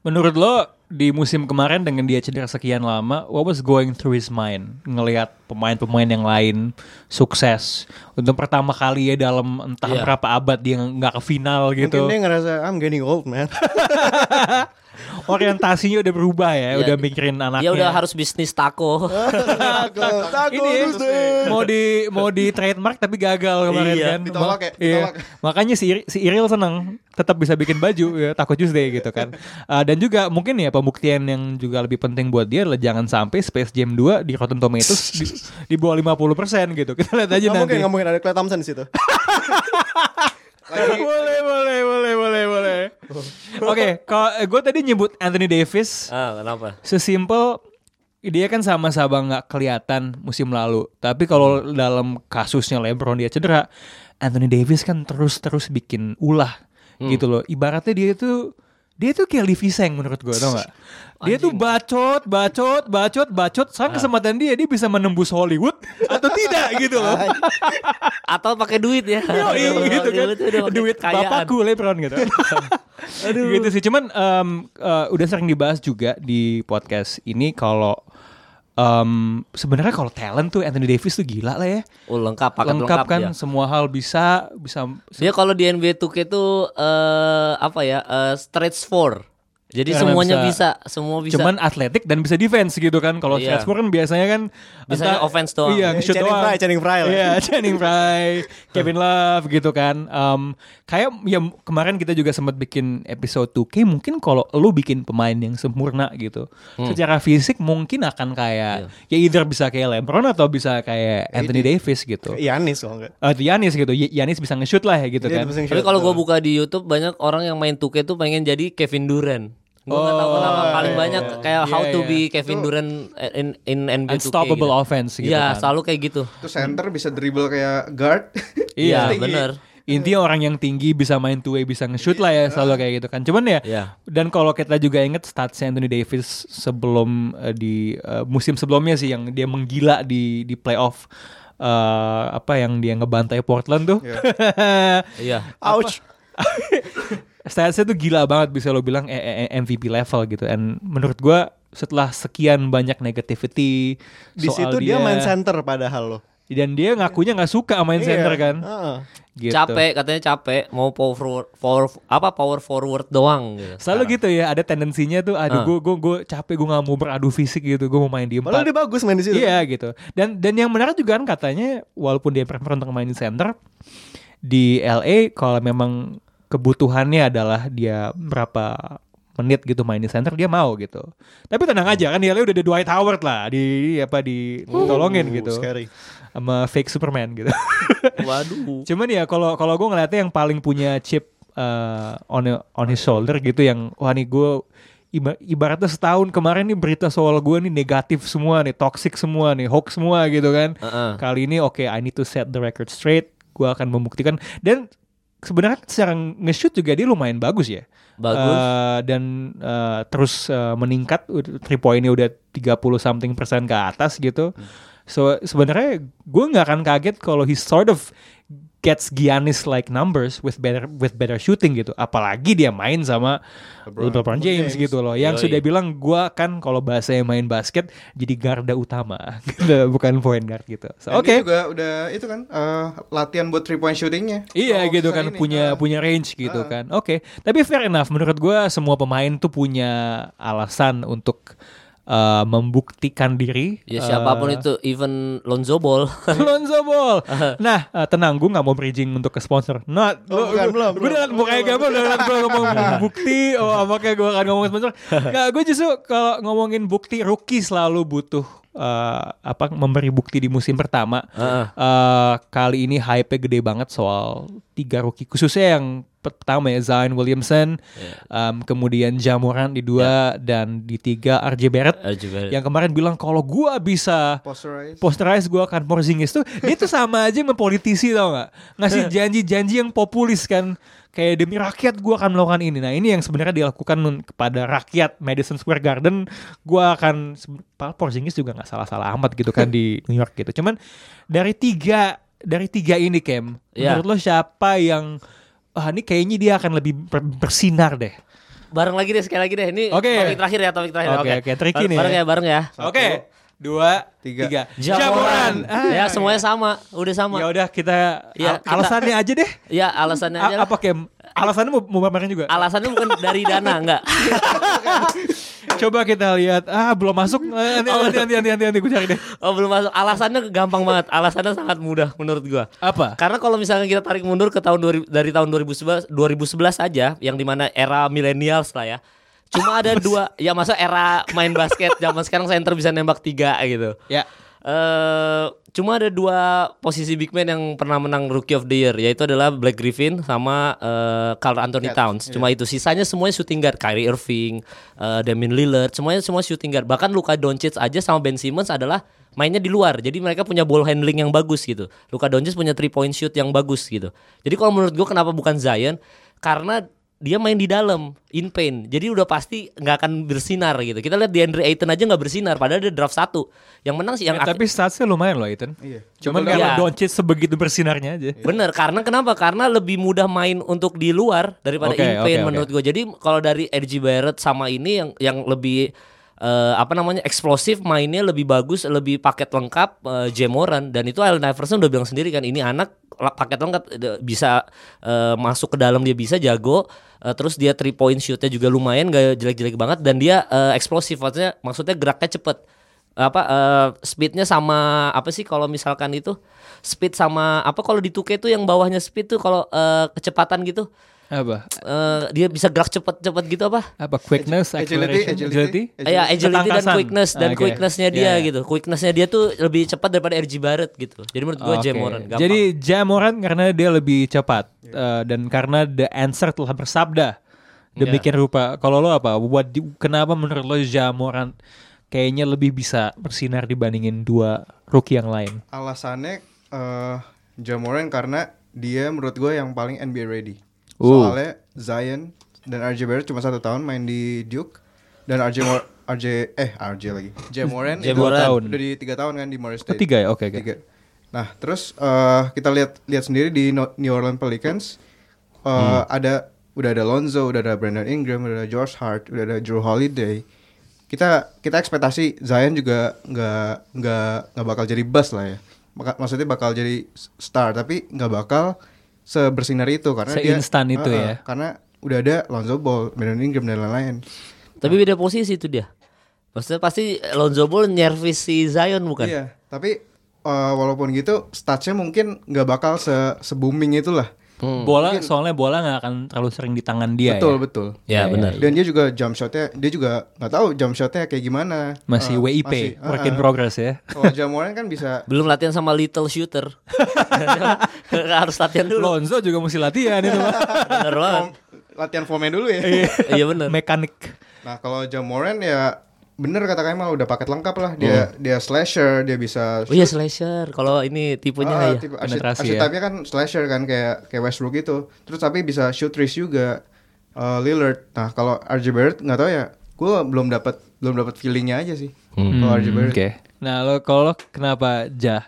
Menurut lo di musim kemarin dengan dia cedera sekian lama, what was going through his mind? Ngelihat pemain-pemain yang lain sukses untuk pertama kali ya dalam entah yeah. berapa abad dia nggak ke final gitu. Mungkin dia ngerasa I'm getting old man. Orientasinya udah berubah ya, ya, udah mikirin anaknya. Dia udah harus bisnis taco. Taco, taco ini mau di mau di trademark tapi gagal kemarin iya, kan. Ditolak ya, ditolak. Iya. Makanya si Ir- si Iril seneng tetap bisa bikin baju ya, Taco Tuesday gitu kan. Uh, dan juga mungkin ya pembuktian yang juga lebih penting buat dia adalah jangan sampai Space Jam dua di Rotten Tomatoes di, di bawah lima puluh persen gitu. Kita lihat aja gak nanti. Mungkin nggak mungkin ada Clay Thompson di situ. Lagi. Boleh, boleh, boleh, boleh, boleh. Oke, okay, kalau gue tadi nyebut Anthony Davis. Ah, kenapa? Sesimpel dia kan sama-sama nggak kelihatan musim lalu. Tapi kalau dalam kasusnya LeBron dia cedera, Anthony Davis kan terus-terus bikin ulah hmm. gitu loh. Ibaratnya dia tuh dia tuh kayak Livi Seng menurut gue, tau nggak? Dia tuh bacot, bacot, bacot, bacot. Sekarang kesempatan dia, dia bisa menembus Hollywood atau tidak gitu loh. Atau pakai duit ya. Yoi, gitu kan. Duit bapakku LeBron gitu. Aduh. Gitu sih. Cuman um, uh, udah sering dibahas juga di podcast ini kalau um, sebenarnya kalau talent tuh Anthony Davis tuh gila lah ya. Oh, lengkap, paket lengkap, lengkap kan dia. Semua hal bisa bisa. Dia kalau di N B A two K tuh uh, apa ya? Uh, stretch four. Jadi karena semuanya bisa, bisa, semua bisa. Cuman atletik dan bisa defense gitu kan. Kalau yeah. stretch four kan biasanya kan biasanya entah, offense doang. Iya, shoot Channing doang. Frye, Channing Frye. Iya, Channing Frye, Kevin Love gitu kan. Um, kayak ya kemarin kita juga sempat bikin episode two K, mungkin kalau lu bikin pemain yang sempurna gitu. Hmm. Secara fisik mungkin akan kayak yeah. ya either bisa kayak LeBron atau bisa kayak Anthony yeah. Davis gitu. Giannis kalau enggak. Uh, Giannis gitu. Giannis bisa nge-shoot lah ya gitu yeah, kan. Tapi kalau gue buka di YouTube banyak orang yang main two K tuh pengen jadi Kevin Durant. Gue oh, gak tau kenapa paling yeah, banyak kayak yeah, how yeah. to be Kevin Durant in, in N B A unstoppable two K gitu. Offense gitu ya, kan. Selalu kayak gitu. Terus center bisa dribble kayak guard. Iya bener. Intinya orang yang tinggi bisa main two way, bisa nge-shoot lah ya, selalu kayak gitu kan. Cuman ya yeah. dan kalau kita juga inget statsnya Anthony Davis sebelum uh, di uh, musim sebelumnya sih yang dia menggila di, di playoff. uh, Apa yang dia ngebantai Portland tuh. Iya yeah. Ouch. Statsnya tuh gila banget, bisa lo bilang M V P level gitu. And menurut gue setelah sekian banyak negativity di soal situ dia, dia main center padahal lo. Dan dia ngakunya nggak suka main iya. center kan. Uh-uh. Gitu. Capek, katanya capek, mau power forward, power, apa power forward doang. Gitu. Selalu sekarang. Gitu ya, ada tendensinya tuh, aduh, gue uh. gue gue capek, gue nggak mau beradu fisik gitu, gue mau main di empat. Malah dia bagus main di situ. Iya gitu. Dan dan yang menarik juga kan katanya, walaupun dia prefer untuk main di center di L A, kalau memang kebutuhannya adalah dia berapa menit gitu main di center dia mau gitu. Tapi tenang aja kan dia udah ada Dwight Howard lah di apa di uh, tolongin gitu. Scary. Sama fake Superman gitu. Waduh. Cuman ya kalau kalau gue ngeliatnya yang paling punya chip uh, on on his shoulder gitu yang wah nih gue ibaratnya setahun kemarin nih berita soal gue nih negatif semua nih, toxic semua nih, hoax semua gitu kan. Uh-uh. Kali ini oke okay, I need to set the record straight. Gue akan membuktikan dan sebenarnya secara nge-shoot juga dia lumayan bagus ya. Bagus. Uh, dan uh, terus uh, meningkat three point-nya udah tiga puluh something persen ke atas gitu. Hmm. So sebenarnya gue enggak akan kaget kalau he sort of gets Giannis like numbers with better with better shooting gitu. Apalagi dia main sama LeBron, LeBron James, James gitu loh yang Yoi. Sudah bilang gue kan kalau bahasanya main basket jadi garda utama gitu, bukan point guard gitu. So, oke. Okay. Juga udah itu kan uh, latihan buat three point shootingnya. Iya oh, gitu kan ini. punya uh. punya range gitu uh. kan. Oke. Okay. Tapi fair enough menurut gue semua pemain tuh punya alasan untuk Uh, membuktikan diri ya siapapun uh, itu, even Lonzo Ball. Lonzo Ball. Nah, uh, tenang, gue nggak mau bridging untuk ke sponsor. Nah, oh, gue dengan mukanya gue udah gue ngomong bukti, oh makanya gue akan ngomong sponsor. Nggak, gue justru kalau ngomongin bukti, rookie selalu butuh uh, apa memberi bukti di musim pertama. Uh. Uh, kali ini hype-nya gede banget soal tiga rookie, khususnya yang pertama ya Zion Williamson, yeah. um, kemudian Ja Morant di dua, yeah. dan di tiga R J Barrett, Barrett yang kemarin bilang kalau gue bisa posterize, posterize gue akan Porziņģis tuh. Dia tuh sama aja mempolitisi, tau gak, ngasih janji-janji yang populis kan, kayak demi rakyat gue akan melakukan ini. Nah ini yang sebenarnya dilakukan kepada rakyat Madison Square Garden. Gue akan, Porziņģis juga gak salah-salah amat gitu kan di New York gitu. Cuman dari tiga, dari tiga ini Cam, yeah. menurut lo siapa yang ah, ini kayaknya dia akan lebih bersinar deh. Bareng lagi deh, sekali lagi deh. Ini okay. topik terakhir ya, topik terakhir. Oke, okay, oke, okay. tricky nih. Bareng ya, bareng ya. Oke. Okay. Dua, tiga. tiga. Ja Morant. Ah. Ya, semuanya sama, udah sama. Ya udah kita, ya, kita alasannya aja deh. Ya, alasannya aja. A- apa Kem? Alasannya mau, mau pamerin juga? Alasannya bukan dari Dana, enggak. Coba kita lihat. Ah, belum masuk. Nanti nanti nanti nanti nanti gue cari deh. Oh, belum masuk. Alasannya gampang banget. Alasannya sangat mudah menurut gue. Apa? Karena kalau misalkan kita tarik mundur ke tahun dari tahun dua ribu sebelas aja, yang dimana era millennials lah ya. Cuma ada dua, ya masa era main basket zaman sekarang center bisa nembak tiga gitu. Ya. Uh, cuma ada dua posisi big man yang pernah menang Rookie of the Year, yaitu adalah Blake Griffin sama uh, Karl Anthony Gat, Towns. Cuma yeah. itu, sisanya semuanya shooting guard. Kyrie Irving, uh, Damian Lillard, semuanya semua shooting guard. Bahkan Luka Doncic aja sama Ben Simmons adalah mainnya di luar. Jadi mereka punya ball handling yang bagus gitu. Luka Doncic punya three point shoot yang bagus gitu. Jadi kalau menurut gue kenapa bukan Zion? Karena dia main di dalam, in paint. Jadi udah pasti gak akan bersinar gitu. Kita lihat DeAndre Ayton aja gak bersinar, padahal dia draft satu. Yang menang sih yang ya, ak- tapi statsnya lumayan loh Ayton. Iya. Cuman karena Doncic sebegitu bersinarnya aja. Bener, karena kenapa? Karena lebih mudah main untuk di luar daripada okay, in paint okay, menurut okay. gue. Jadi kalau dari R J Barrett sama ini yang yang lebih Uh, apa namanya eksplosif, mainnya lebih bagus, lebih paket lengkap, uh, Ja Morant. Dan itu Allen Iverson udah bilang sendiri kan, ini anak paket lengkap, bisa uh, masuk ke dalam, dia bisa jago, uh, terus dia three point shootnya juga lumayan, gak jelek-jelek banget, dan dia uh, eksplosif, maksudnya, maksudnya geraknya cepet, apa uh, speednya sama apa sih kalau misalkan itu speed sama apa kalau di two K tuh yang bawahnya speed tuh kalau uh, kecepatan gitu. Apa? Uh, dia bisa gerak cepat-cepat gitu apa? Apa? Quickness, agility, agility, ya agility dan quickness dan okay. quicknessnya dia yeah. gitu. Quicknessnya dia tuh lebih cepat daripada R J Barrett gitu. Jadi menurut gue okay. Ja Morant. Gampang. Jadi Ja Morant karena dia lebih cepat yeah. uh, dan karena the answer telah bersabda demikian yeah. rupa. Kalau lo apa? What? Kenapa menurut lo Ja Morant kayaknya lebih bisa bersinar dibandingin dua rookie yang lain? Alasannya uh, Ja Morant karena dia menurut gue yang paling N B A ready. Soalnya Zion dan R J Barrett cuma satu tahun main di Duke. Dan R J Mor- RJ eh RJ lagi Ja Morant itu tahun. Udah di tiga tahun kan di Morris State. Tiga ya, oke okay, okay. Nah terus uh, kita lihat lihat sendiri di New Orleans Pelicans uh, hmm. ada udah ada Lonzo, udah ada Brandon Ingram, udah ada George Hart, udah ada Drew Holiday. Kita kita ekspektasi Zion juga nggak nggak nggak bakal jadi bust lah ya. Maksudnya bakal jadi star tapi nggak bakal sebersinar itu karena se-instan dia, itu uh, ya. Karena udah ada Lonzo Ball, Brandon Ingram dan lain-lain. Tapi beda posisi itu dia. Maksudnya pasti Lonzo Ball nyervis si Zion bukan? Iya. Tapi uh, walaupun gitu, statsnya mungkin nggak bakal se-booming itulah. Hmm. Bola mungkin, soalnya bola nggak akan terlalu sering di tangan dia. Betul ya? betul. Ya, ya benar. Dan dia juga jump shotnya, dia juga nggak tahu jump shotnya kayak gimana. Masih uh, W I P, masih, uh, work in progress ya. Kalau Ja Morant kan bisa. Belum latihan sama little shooter. Harus latihan dulu. Lonzo juga mesti latihan itu. Benar banget. Latihan formnya dulu ya. Iya benar. Mekanik. Nah kalau Ja Morant ya. Bener kata Kemal, udah paket lengkap lah. Dia hmm. dia slasher, dia bisa shoot. Oh iya slasher. Kalau ini tipenya ah, ya tipe, penetrasi ya. Tapi kan slasher kan kayak kayak Westbrook gitu. Terus tapi bisa shoot threes juga, uh, Lillard. Nah, kalau R J Barrett enggak tahu ya. Gua belum dapat belum dapat feelingnya aja sih. Hmm. Kalau R J Barrett. Oke. Okay. Nah, lo kalau kenapa Ja?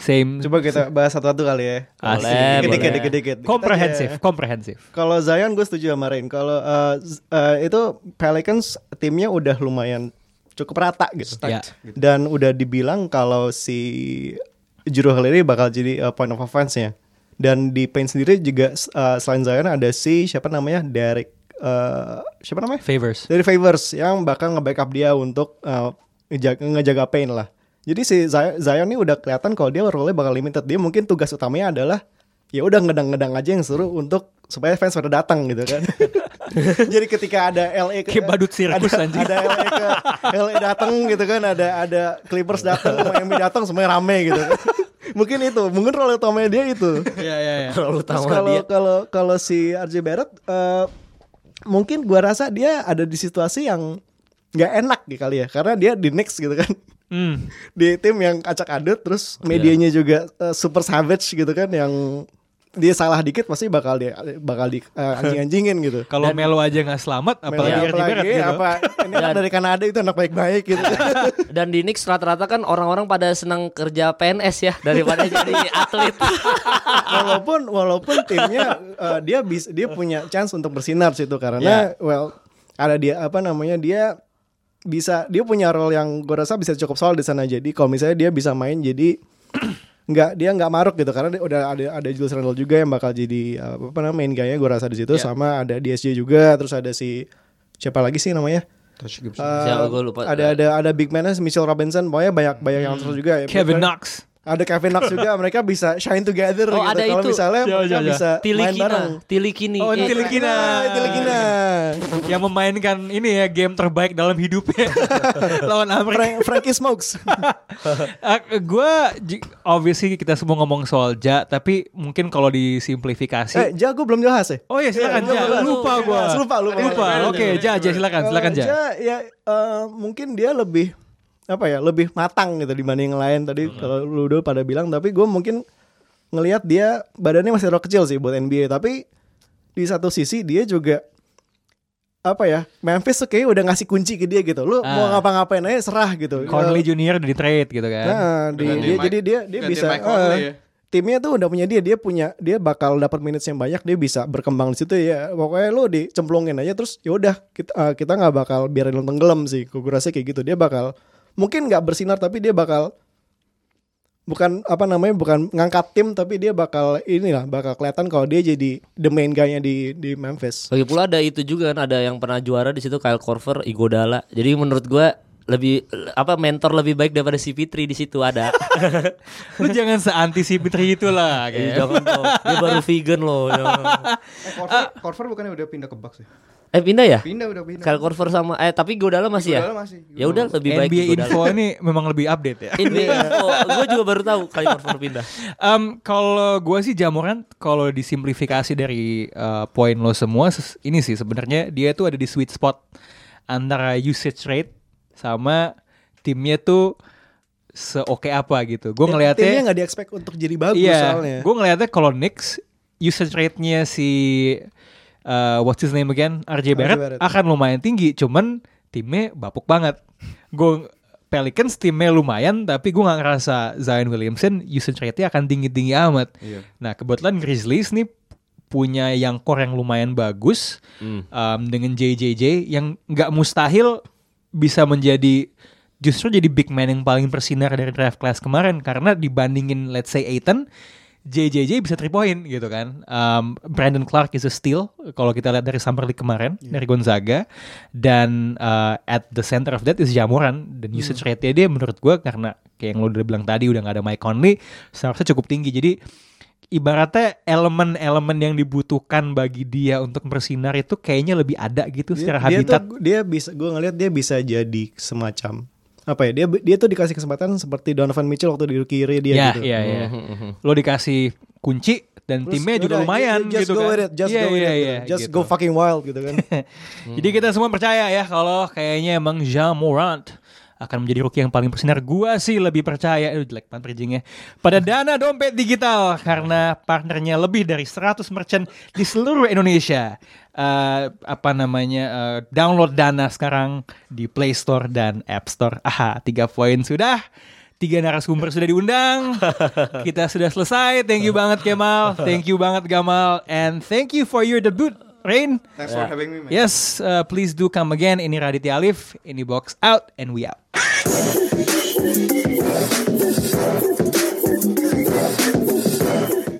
Same. Coba kita bahas satu-satu kali ya. Asik. Dikit-dikit-dikit. Komprehensif, komprehensif. Kalau Zion gue setuju sama Rain. Kalau uh, uh, itu Pelicans timnya udah lumayan cukup rata gitu. Yeah. Dan udah dibilang kalau si Juru Holiday bakal jadi uh, point of offense-nya. Dan di paint sendiri juga uh, selain Zion ada si siapa namanya Derek uh, siapa namanya? Favors. Dari Favors yang bakal nge-backup dia untuk uh, ngejaga, ngejaga Payne lah. Jadi si Zion ini udah kelihatan kalau dia role-nya bakal limited. Dia mungkin tugas utamanya adalah ya udah ngedang-ngedang aja yang seru untuk supaya fans pada datang gitu kan. Jadi ketika ada L A ke badut sirkus anjing. Ada L A ke L A datang gitu kan, ada ada Clippers datang, Miami datang, semuanya rame gitu kan. Mungkin itu, mungkin role utamanya dia itu. Iya iya iya. Role utama dia. Kalau kalau si R J Barrett uh, mungkin gua rasa dia ada di situasi yang enggak enak gitu kali ya, karena dia di Knicks gitu kan. Mm. Di tim yang acak-adut, terus medianya yeah. juga uh, super savage gitu kan, yang dia salah dikit pasti bakal dia bakal di uh, anjing-anjingin gitu. Kalau Melo aja nggak selamat, apalagi R J Barrett gitu. Apa, ini kan dari Kanada itu anak baik-baik gitu. Dan di Knicks rata-rata kan orang-orang pada senang kerja P N S ya daripada jadi atlet. Walaupun walaupun timnya uh, dia bis, dia punya chance untuk bersinar situ karena yeah. well ada dia apa namanya dia bisa dia punya role yang gue rasa bisa cukup solid di sana. Jadi kalau misalnya dia bisa main jadi nggak dia nggak maruk gitu karena dia, udah ada ada Julius Randle juga yang bakal jadi apa namanya main gayanya gue rasa di situ yeah. sama ada D S J juga, terus ada si siapa lagi sih namanya uh, lupa, ada ada ada big man-nya Mitchell Robinson, pokoknya banyak banyak hmm. yang terus juga ya, Kevin Knox ada Kevin Knox juga, mereka bisa shine together oh, gitu. Ada kalau itu. Misalnya jauh, mereka jauh, bisa jauh. Main bareng. Tilikina. Oh, eh, Tilikina, Tilikina. Yang memainkan ini ya game terbaik dalam hidupnya lawan Amerika. Frank, Frankie Smokes. uh, gue obviously kita semua ngomong soal Ja, tapi mungkin kalau disimplifikasi. Eh, Ja gue belum jelas ya. Oh iya silakan ya, Ja. Ja. Lupa gue. Lupa lupa. lupa. Oke, okay, Ja Ja silakan, silakan Ja. Ja ya uh, mungkin dia lebih apa ya lebih matang gitu dibanding yang lain tadi hmm. kalau lu udah pada bilang, tapi gue mungkin ngelihat dia badannya masih terlalu kecil sih buat N B A, tapi di satu sisi dia juga apa ya Memphis tuh kayak udah ngasih kunci ke dia gitu, lu ah. mau ngapa-ngapain aja serah gitu. Conley ya. Junior udah di trade gitu kan, nah, di, dia, dia, Mike, jadi dia dia bisa Conley, uh, ya. Timnya tuh udah punya dia dia punya dia bakal dapat minutes yang banyak, dia bisa berkembang di situ ya, pokoknya lu dicemplungin aja terus ya udah kita uh, kita nggak bakal biarin lu tenggelam sih, gue rasa kayak gitu. Dia bakal mungkin gak bersinar tapi dia bakal bukan apa namanya bukan ngangkat tim, tapi dia bakal inilah bakal kelihatan kalau dia jadi the main guy-nya di di Memphis. Lagi pula ada itu juga kan, ada yang pernah juara di situ Kyle Korver, Iguodala. Jadi menurut gue lebih apa mentor lebih baik daripada si Pitri di situ ada. Lu jangan seanti si Pitri itu lah. Jangan dong. Dia baru vegan loh. Korver eh, bukannya udah pindah ke Bucks ya? Eh pindah ya? Pindah udah pindah. Kyle Korver sama eh tapi Iguodala masih ya? Iguodala masih. Ya udah lebih baik Iguodala. N B A info ini memang lebih update ya. N B A info. Gue juga baru tahu Kyle Korver pindah. Um, kalau gue sih Ja Morant kalau disimplifikasi dari uh, poin lo semua ini sih sebenarnya dia tuh ada di sweet spot antara usage rate sama timnya tuh se-oke apa gitu. Gue ngelihatnya timnya nggak di-expect untuk jadi bagus yeah, soalnya. Gue ngelihatnya kalau Knicks usage rate-nya si Uh, what's his name again R J Barrett, Barrett akan lumayan tinggi, cuman timnya bapuk banget. Gue Pelicans timnya lumayan, tapi gue nggak ngerasa Zion Williamson usage rate-nya akan tinggi-tinggi amat. Iya. Nah kebetulan Grizzlies nih punya yang core yang lumayan bagus mm. um, dengan J J J yang nggak mustahil bisa menjadi justru jadi big man yang paling bersinar dari draft class kemarin, karena dibandingin let's say Ayton, J J J bisa three point gitu kan. um, Brandon Clark is a steal kalau kita lihat dari Summer League kemarin yeah. dari Gonzaga. Dan uh, at the center of that is Ja Morant. Dan usage yeah. rate-nya dia menurut gue karena kayak yang lo udah bilang tadi udah gak ada Mike Conley, seharusnya cukup tinggi. Jadi ibaratnya elemen-elemen yang dibutuhkan bagi dia untuk bersinar itu kayaknya lebih ada gitu dia, secara dia habitat tuh, dia bisa, gue ngeliat dia bisa jadi semacam apa ya, dia dia tuh dikasih kesempatan seperti Donovan Mitchell waktu di kiri dia yeah, gitu. Iya, yeah, iya, yeah. mm-hmm. Lo dikasih kunci dan terus, timnya juga udah, lumayan just gitu go kan. It, just yeah, go yeah, it, yeah, just gitu. Go fucking wild gitu kan. Jadi kita semua percaya ya kalau kayaknya emang Ja Morant akan menjadi rookie yang paling bersinar. Gua sih lebih percaya, aduh jelek banget bridging-nya, pada Dana Dompet Digital karena partnernya lebih dari seratus merchant di seluruh Indonesia. Uh, apa namanya uh, download Dana sekarang di Play Store dan App Store. Aha, tiga poin sudah. Tiga narasumber sudah diundang. Kita sudah selesai. Thank you banget Kemal, thank you banget Gamal, and thank you for your debut Rain. Thanks yeah. for having me, man. Yes, uh, please do come again. Ini Raditya Alif, ini Box Out, and we out.